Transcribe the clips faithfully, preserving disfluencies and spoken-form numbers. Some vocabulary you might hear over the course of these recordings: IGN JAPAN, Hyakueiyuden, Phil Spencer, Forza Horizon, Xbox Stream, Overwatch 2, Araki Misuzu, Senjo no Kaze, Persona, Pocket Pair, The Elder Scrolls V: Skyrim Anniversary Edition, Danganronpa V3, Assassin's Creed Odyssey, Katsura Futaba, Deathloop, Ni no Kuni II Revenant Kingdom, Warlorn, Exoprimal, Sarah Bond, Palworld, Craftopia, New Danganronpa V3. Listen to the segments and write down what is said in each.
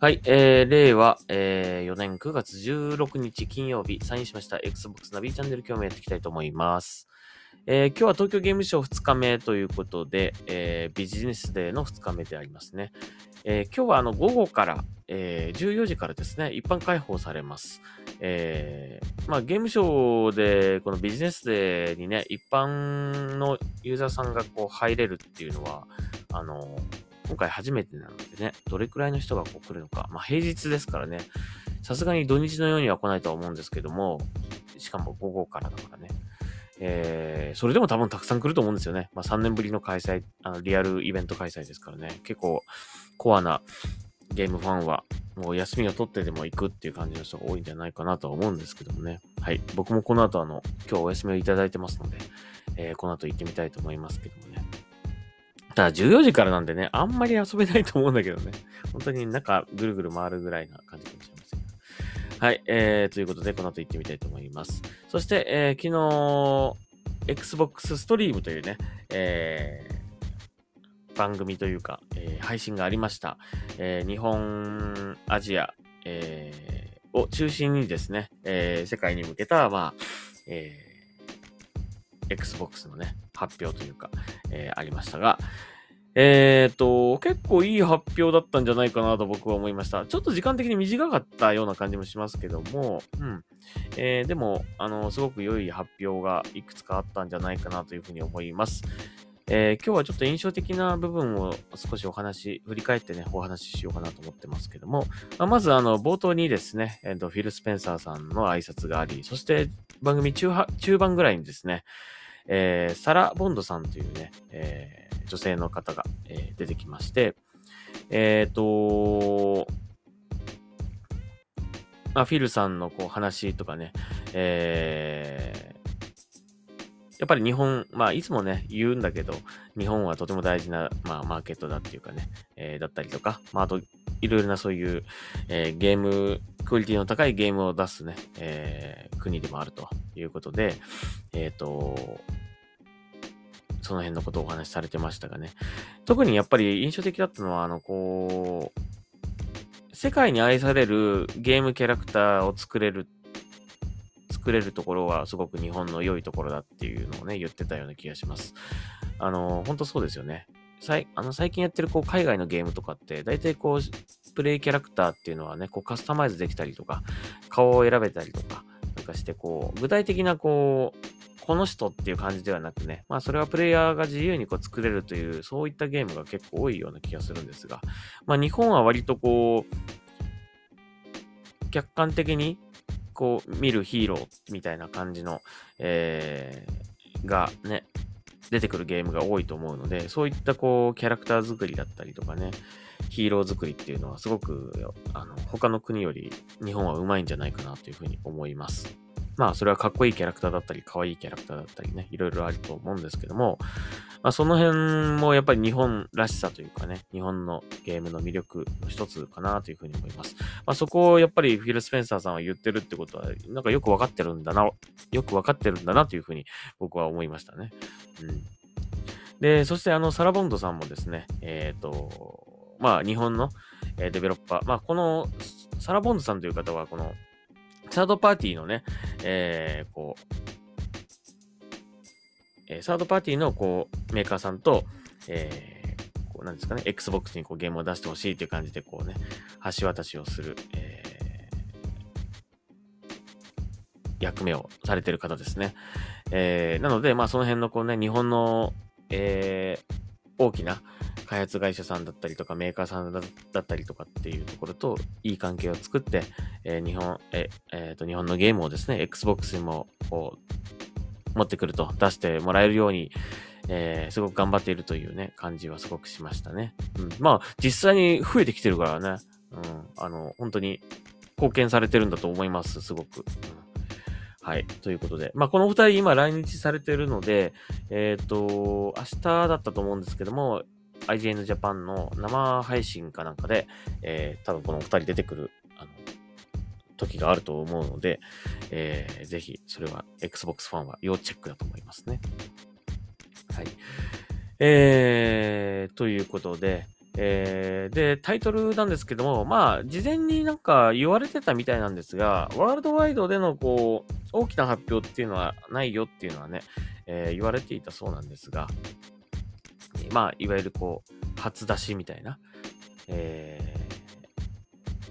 はい、えー、令和、えー、よねんくがつじゅうろくにち金曜日、サインしました Xbox ナビチャンネル今日もやっていきたいと思います。えー、今日は東京ゲームショーふつかめということで、えー、ビジネスデーのふつかめでありますね。えー、今日はあの午後から、えー、じゅうよじからですね、一般開放されます。えー、まあゲームショーでこのビジネスデーにね、一般のユーザーさんがこう入れるっていうのは、あのー、今回初めてなのでね、どれくらいの人がこう来るのか。まあ平日ですからね、さすがに土日のようには来ないとは思うんですけども、しかも午後からだからね。えー、それでも多分たくさん来ると思うんですよね。まあさんねんぶりの開催、あのリアルイベント開催ですからね、結構コアなゲームファンはもう休みを取ってでも行くっていう感じの人が多いんじゃないかなとは思うんですけどもね。はい。僕もこの後あの、今日お休みをいただいてますので、えー、この後行ってみたいと思いますけどもね。ただじゅうよじからなんでね、あんまり遊べないと思うんだけどね。本当に中ぐるぐる回るぐらいな感じかもしれません。はい、えー。ということで、この後行ってみたいと思います。そして、えー、昨日、Xbox Stream というね、えー、番組というか、えー、配信がありました。えー、日本、アジア、えー、を中心にですね、えー、世界に向けた、まあ、えーXbox のね、発表というか、えー、ありましたが、えーと、結構いい発表だったんじゃないかなと僕は思いました。ちょっと時間的に短かったような感じもしますけども、うん。えー、でも、あの、すごく良い発表がいくつかあったんじゃないかなというふうに思います。えー、今日はちょっと印象的な部分を少しお話、振り返ってね、お話ししようかなと思ってますけども、まあ、まずあの、冒頭にですね、えーと、フィル・スペンサーさんの挨拶があり、そして番組中は、中盤ぐらいにですね、えー、サラ・ボンドさんというね、えー、女性の方が、えー、出てきまして、えっと、まあ、フィルさんのこう話とかね、えーやっぱり日本、まあいつもね、言うんだけど、日本はとても大事な、まあ、マーケットだっていうかね、えー、だったりとか、まああといろいろなそういう、えー、ゲーム、クオリティの高いゲームを出すね、えー、国でもあるということで、えっと、その辺のことをお話しされてましたがね、特にやっぱり印象的だったのは、あの、こう、世界に愛されるゲームキャラクターを作れる作れるところはすごく日本の良いところだっていうのをね言ってたような気がします。あの本当そうですよね。さいあの最近やってるこう海外のゲームとかって大体こうプレイキャラクターっていうのはねこうカスタマイズできたりとか顔を選べたりとかなんかしてこう具体的なこうこの人っていう感じではなくねまあそれはプレイヤーが自由にこう作れるというそういったゲームが結構多いような気がするんですがまあ日本は割とこう客観的にこう見るヒーローみたいな感じの、えー、がね出てくるゲームが多いと思うのでそういったこうキャラクター作りだったりとかねヒーロー作りっていうのはすごくあの他の国より日本はうまいんじゃないかなというふうに思います。まあそれはかっこいいキャラクターだったりかわいいキャラクターだったりねいろいろあると思うんですけども、まあ、その辺もやっぱり日本らしさというかね日本のゲームの魅力の一つかなというふうに思います。まあそこをやっぱりフィル・スペンサーさんは言ってるってことはなんかよくわかってるんだなよくわかってるんだなというふうに僕は思いましたね。うん、でそしてあのサラ・ボンドさんもですねえっとまあ日本のデベロッパーまあこのサラ・ボンドさんという方はこのサードパーティーのね、えー、こう、サードパーティーのこうメーカーさんと、えー、こうなんですかね、Xbox にこうゲームを出してほしいという感じで、こうね、橋渡しをする、えー、役目をされている方ですね。えー、なので、まあ、その辺のこうね、日本の、えー、大きな開発会社さんだったりとかメーカーさんだったりとかっていうところといい関係を作って、えー 日本、えー、と日本のゲームをですね Xbox にもこう持ってくると出してもらえるように、えー、すごく頑張っているというね感じはすごくしましたね。うん、まあ実際に増えてきてるからね、うん、あの本当に貢献されてるんだと思いますすごく。うんはい。ということで。まあ、このお二人今来日されているので、えっと、明日だったと思うんですけども、アイジーエヌ ジャパン の生配信かなんかで、えー、多分このお二人出てくる、あの、時があると思うので、えー、ぜひ、それは Xbox ファンは要チェックだと思いますね。はい。えー、ということで、えー、でタイトルなんですけども、まあ事前になんか言われてたみたいなんですが、ワールドワイドでのこう大きな発表っていうのはないよっていうのはね、えー、言われていたそうなんですが、まあいわゆるこう初出しみたいな、え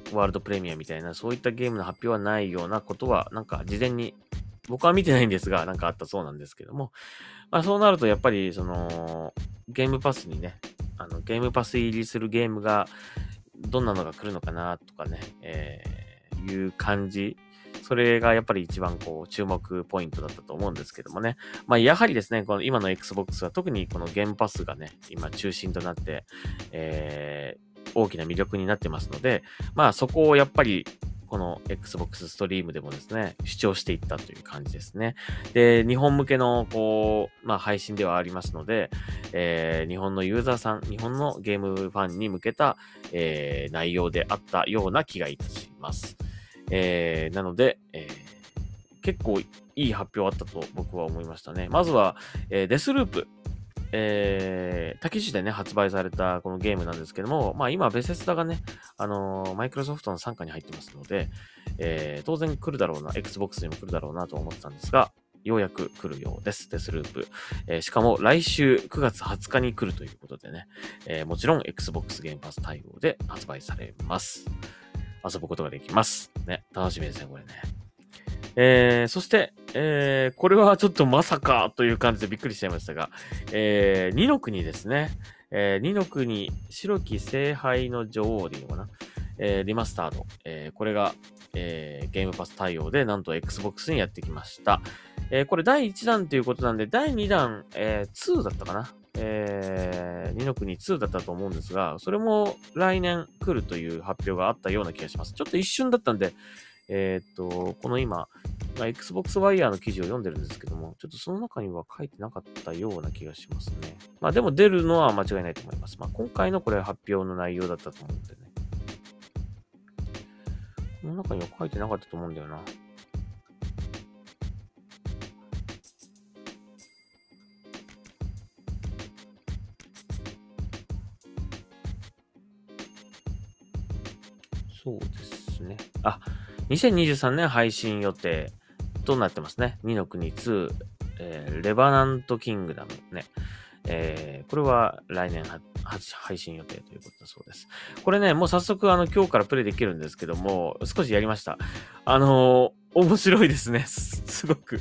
ー、ワールドプレミアみたいなそういったゲームの発表はないようなことはなんか事前に僕は見てないんですが、なんかあったそうなんですけども、まあそうなるとやっぱりそのゲームパスにね、あのゲームパス入りするゲームがどんなのが来るのかなとかね、えー、いう感じ、それがやっぱり一番こう注目ポイントだったと思うんですけどもね、まあやはりですね、この今の Xbox は特にこのゲームパスがね今中心となって、えー、大きな魅力になってますので、まあそこをやっぱりこの Xbox ストリームでもですね、主張していったという感じですね。で、日本向けのこう、まあ、配信ではありますので、えー、日本のユーザーさん、日本のゲームファンに向けた、えー、内容であったような気がいたします。えー、なので、えー、結構いい発表あったと僕は思いましたね。まずは、えー、デスループ。えー、他機種でね、発売されたこのゲームなんですけども、まあ今、ベセスダがね、あのー、マイクロソフトの傘下に入ってますので、えー、当然来るだろうな、Xbox にも来るだろうなと思ってたんですが、ようやく来るようです、デスループ。えー、しかも来週くがつはつかに来るということでね、えー、もちろん Xbox ゲームパス対応で発売されます。遊ぶことができます。ね、楽しみですね、これね。えー、そして、えー、これはちょっとまさかという感じでびっくりしちゃいましたが、えー、二の国ですね。えー、二の国、白き聖杯の女王でいいのかな、えー、リマスタード。えー、これが、えー、ゲームパス対応でなんと Xbox にやってきました。えー、これだいいちだんということなんで、だいにだん、えー、にだったかな、えー、二の国にだったと思うんですが、それも来年来るという発表があったような気がします。ちょっと一瞬だったんで、えっと、この今、まあ、Xbox Wire の記事を読んでるんですけども、ちょっとその中には書いてなかったような気がしますね。まあでも出るのは間違いないと思います。まあ今回のこれ発表の内容だったと思うんでね。この中には書いてなかったと思うんだよな。そうですね。あ、にせんにじゅうさんねん配信予定となってますね。二の国に、えー、レバナントキングダムね。えー、これは来年は配信予定ということだそうです。これね、もう早速あの今日からプレイできるんですけども、少しやりました。あのー、面白いですね。すごく。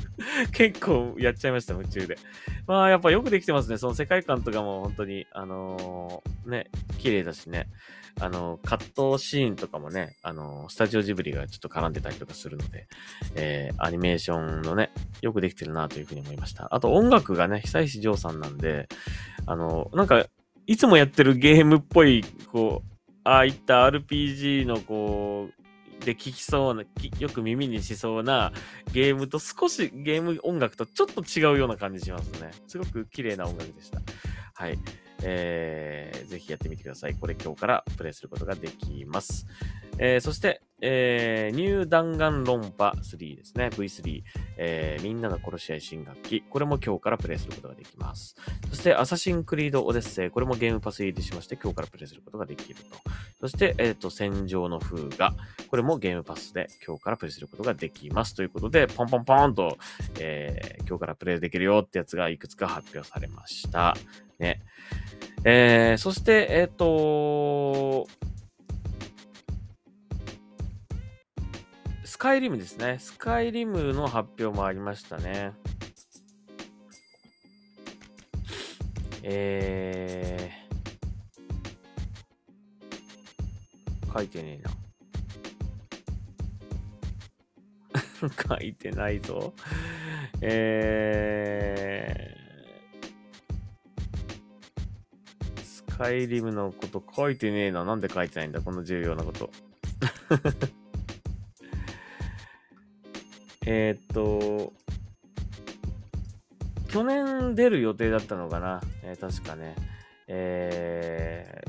結構やっちゃいました、夢中で。まあやっぱよくできてますね。その世界観とかも本当に、あのー、ね、綺麗だしね。あの、葛藤シーンとかもね、あの、スタジオジブリがちょっと絡んでたりとかするので、えー、アニメーションのね、よくできてるなというふうに思いました。あと音楽がね、久石譲さんなんで、あの、なんか、いつもやってるゲームっぽい、こう、ああいった アールピージー のこう、で聴きそうな、よく耳にしそうなゲームと少しゲーム音楽とちょっと違うような感じしますね。すごく綺麗な音楽でした。はい。えー、ぜひやってみてください。これ今日からプレイすることができます。えー、そして、えー、ニュー弾丸論破スリーですね。ブイスリー、えー。みんなの殺し合い新学期。これも今日からプレイすることができます。そして、アサシンクリードオデッセイ。これもゲームパス入りしまして、今日からプレイすることができると。そして、えっと、戦場の風雅。これもゲームパスで今日からプレイすることができます。ということで、ポンポンポンと、えー、今日からプレイできるよってやつがいくつか発表されました。ね。えー、そして、えっと、スカイリムですね。スカイリムの発表もありましたね。えー、書いてねえな。書いてないぞ。えー。スカイリムのこと書いてねえな。なんで書いてないんだ、この重要なこと。えっと、去年出る予定だったのかな、えー、確かね。え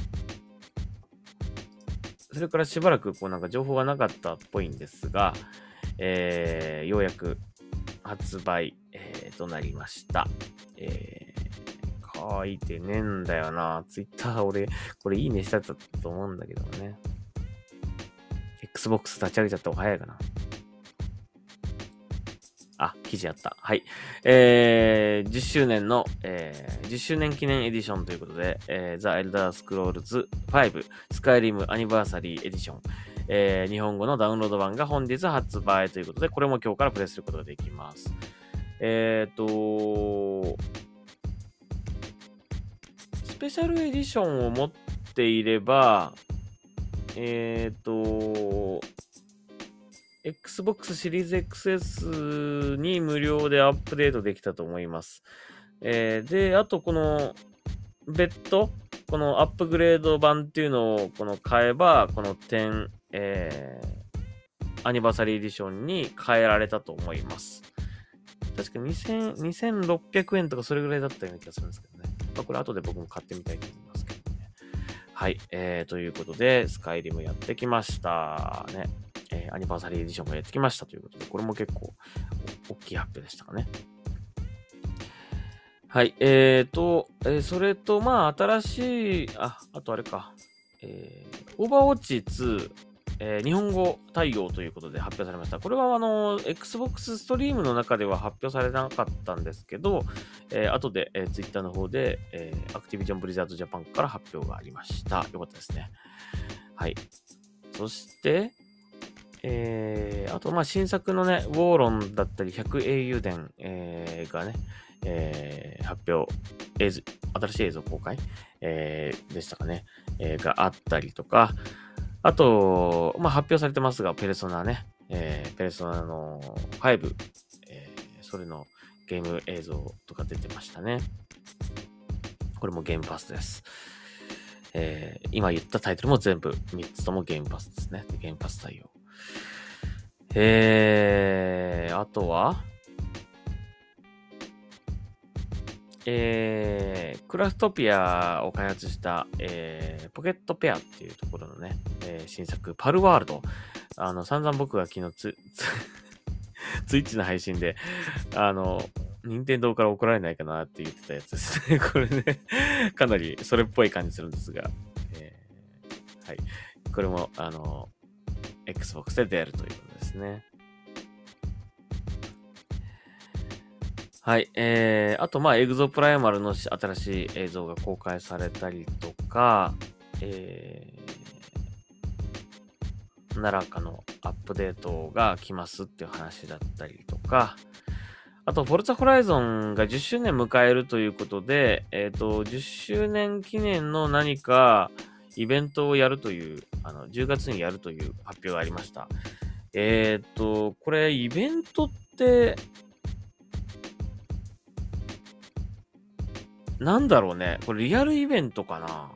ー、それからしばらくこうなんか情報がなかったっぽいんですが、えー、ようやく発売、えー、となりました。えー書いてねえんだよな。ツイッター俺、これいいねしたったと思うんだけどね。Xbox 立ち上げちゃった方が早いかな。あ、記事あった。はい。えー、じゅっしゅうねんの、えー、じゅっしゅうねん記念エディションということで、えー、The Elder Scrolls V: Skyrim Anniversary Edition、えー、日本語のダウンロード版が本日発売ということで、これも今日からプレイすることができます。えーと、スペシャルエディションを持っていれば、えーと、Xbox シリーズ エックスエス に無料でアップデートできたと思います。えー、で、あとこの別途、このアップグレード版っていうのをこの買えば、このじゅう、えー、アニバーサリーエディションに変えられたと思います。確かにせん、にせんろっぴゃくえんとかそれぐらいだったような気がするんですけどね。まあ、これ後で僕も買ってみたいと思いますけどね。はい、えー、ということで、スカイリムやってきましたね。えー、アニバーサリーエディションがやってきましたということで、これも結構大きい発表でしたかね。はい、えーと、えー、それと、まあ、新しい、あ、あとあれか、えー、オーバーウォッチツー、えー、日本語対応ということで発表されました。これは、あの、Xbox Stream の中では発表されなかったんですけど、えー、後で、えー、Twitter の方で、えー、Activision Blizzard Japan から発表がありました。よかったですね。はい。そして、えー、あと、まあ、新作のね、ウォーロンだったり、ひゃく英雄伝、えー、がね、えー、発表、映像、新しい映像公開、えー、でしたかね、えー、があったりとか、あと、まあ、発表されてますが、ペルソナね、えー、ペルソナのご、えー、それのゲーム映像とか出てましたね。これもゲームパスです。えー、今言ったタイトルも全部みっつともゲームパスですね。ゲームパス対応。えー、あとは、えー、クラフトピアを開発した、えー、ポケットペアっていうところのね、えー、新作、パルワールド。あの、散々僕が昨日ツ、ツイッチの配信で、あの、任天堂から怒られないかなって言ってたやつですね。これね、かなりそれっぽい感じするんですが、えー、はい。これも、あの、Xbox で出るということですね。はい。えー、あと、まあ、エグゾプライマルの新しい映像が公開されたりとか、えー、何らかのアップデートが来ますっていう話だったりとか、あと、フォルツァホライゾンがじゅっしゅうねん迎えるということで、えっと、じゅっしゅうねん記念の何か、イベントをやるという、あのじゅうがつにやるという発表がありました。えっと、これ、イベントって、なんだろうね。これ、リアルイベントかな。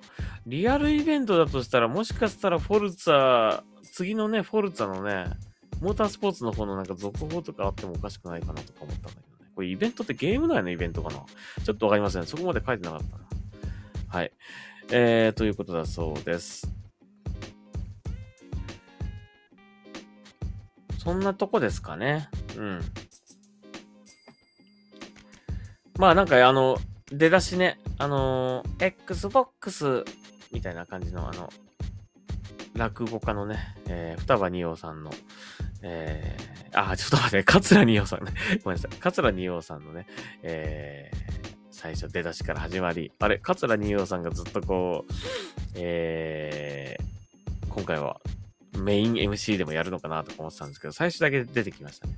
リアルイベントだとしたら、もしかしたら、フォルツァ、次のね、フォルツァのね、モータースポーツの方のなんか続報とかあってもおかしくないかなとか思ったんだけどね。これ、イベントってゲーム内のイベントかな。ちょっとわかりません。そこまで書いてなかったな。はい。えー、ということだそうです。そんなとこですかね。うん。まあなんかあの、出だしね、あのー、Xbox みたいな感じのあの、落語家のね、えー、双葉二葉さんの、えー、あ、ちょっと待って、桂二葉さんね。ごめんなさい。桂二葉さんのね、えー、最初出だしから始まり、あれ、桂二葉さんがずっとこう、えー、今回はメイン エムシー でもやるのかなとか思ってたんですけど、最初だけ出てきましたね。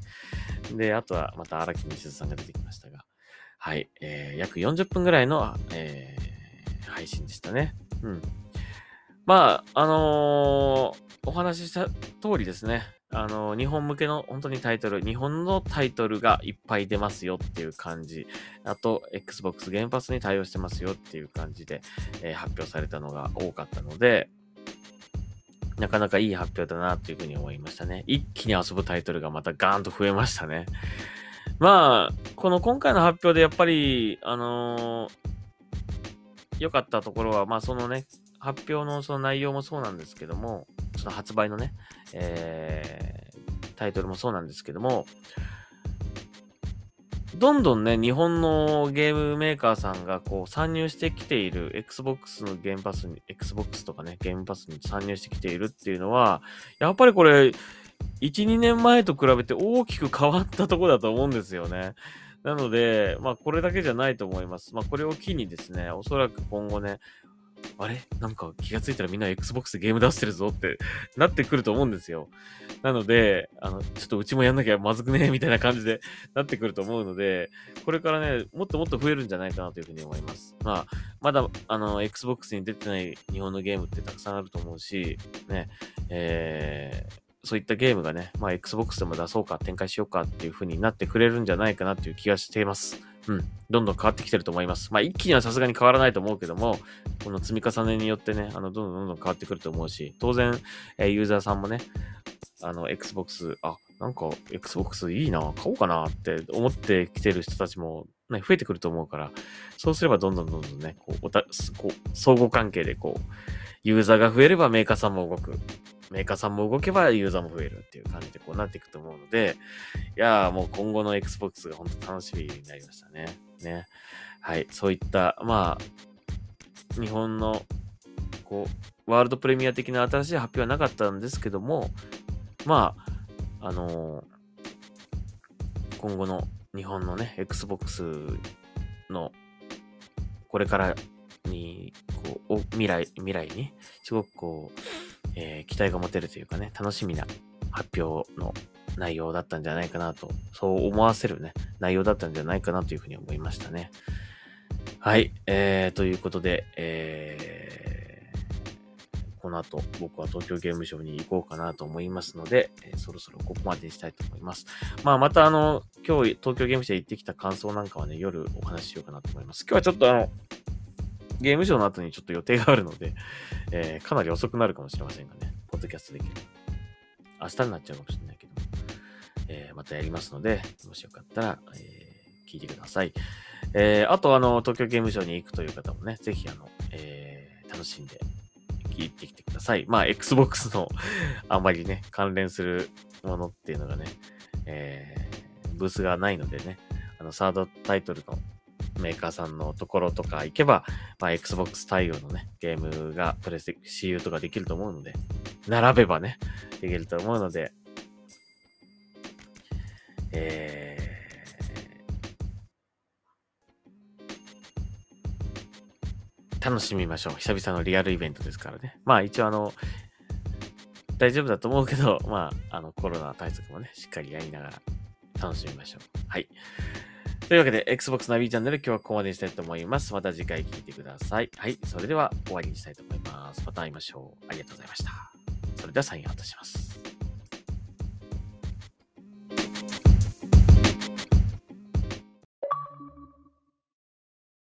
で、あとはまた荒木美鈴さんが出てきましたが、はい、えー、約よんじゅっぷんぐらいの、えー、配信でしたね。うん。まあ、あのー、お話しした通りですね。あの日本向けの本当にタイトル、日本のタイトルがいっぱい出ますよっていう感じ、あと Xbox ゲームパスに対応してますよっていう感じで、えー、発表されたのが多かったので、なかなかいい発表だなというふうに思いましたね。一気に遊ぶタイトルがまたガーンと増えましたね。まあこの今回の発表でやっぱりあの良かったところは、まあそのね発表のその内容もそうなんですけども、その発売のね、えー、タイトルもそうなんですけども、どんどんね、日本のゲームメーカーさんがこう参入してきている、Xbox のゲームパスに、Xbox とかね、ゲームパスに参入してきているっていうのは、やっぱりこれ、いち、にねんまえと比べて大きく変わったとこだと思うんですよね。なので、まあこれだけじゃないと思います。まあこれを機にですね、おそらく今後ね、あれなんか気がついたらみんな Xbox でゲーム出してるぞってなってくると思うんですよ。なので、あの、ちょっとうちもやんなきゃまずくねみたいな感じでなってくると思うので、これからね、もっともっと増えるんじゃないかなというふうに思います。まあ、まだ、あの、Xbox に出てない日本のゲームってたくさんあると思うし、ね、えー、そういったゲームがね、まあ Xbox でも出そうか、展開しようかっていう風になってくれるんじゃないかなっていう気がしています。うん。どんどん変わってきてると思います。まあ一気にはさすがに変わらないと思うけども、この積み重ねによってね、あの、どんどんどんどん変わってくると思うし、当然、えー、ユーザーさんもね、あの、Xbox、あ、なんか Xbox いいな、買おうかなって思ってきてる人たちも、ね、増えてくると思うから、そうすればどんどんどんどんね、こう、おた、こう、相互関係でこう、ユーザーが増えればメーカーさんも動く。メーカーさんも動けばユーザーも増えるっていう感じでこうなっていくと思うので、いやーもう今後の Xbox が本当楽しみになりましたね。ね。はい。そういった、まあ、日本のこう、ワールドプレミア的な新しい発表はなかったんですけども、まあ、あのー、今後の日本のね、Xbox のこれからに、こう、未来、未来に、すごくこう、えー、期待が持てるというかね、楽しみな発表の内容だったんじゃないかなと、そう思わせるね、内容だったんじゃないかなというふうに思いましたね。はい、えー、ということで、えー、この後僕は東京ゲームショウに行こうかなと思いますので、えー、そろそろここまでにしたいと思います。まあ、またあの、今日東京ゲームショウ行ってきた感想なんかはね、夜お話ししようかなと思います。今日はちょっとあの、ゲームショーの後にちょっと予定があるので、えー、かなり遅くなるかもしれませんがね、ポッドキャストできる。明日になっちゃうかもしれないけど、えー、またやりますので、もしよかったら、えー、聞いてください。えー、あと、あの、東京ゲームショーに行くという方もね、ぜひ、あの、えー、楽しんで聞いてきてください。まあ、Xbox のあんまりね、関連するものっていうのがね、えー、ブースがないのでね、あの、サードタイトルのメーカーさんのところとか行けば、まあ、Xbox 対応のね、ゲームがプレステ シーユー とかできると思うので、並べばね、できると思うので、えー、楽しみましょう。久々のリアルイベントですからね。まあ一応あの、大丈夫だと思うけど、まあ、あのコロナ対策もね、しっかりやりながら楽しみましょう。はい。というわけで Xbox ナビチャンネル今日はここまでにしたいと思います。また次回聞いてください。はい、それでは終わりにしたいと思います。また会いましょう。ありがとうございました。それではサインアウトします。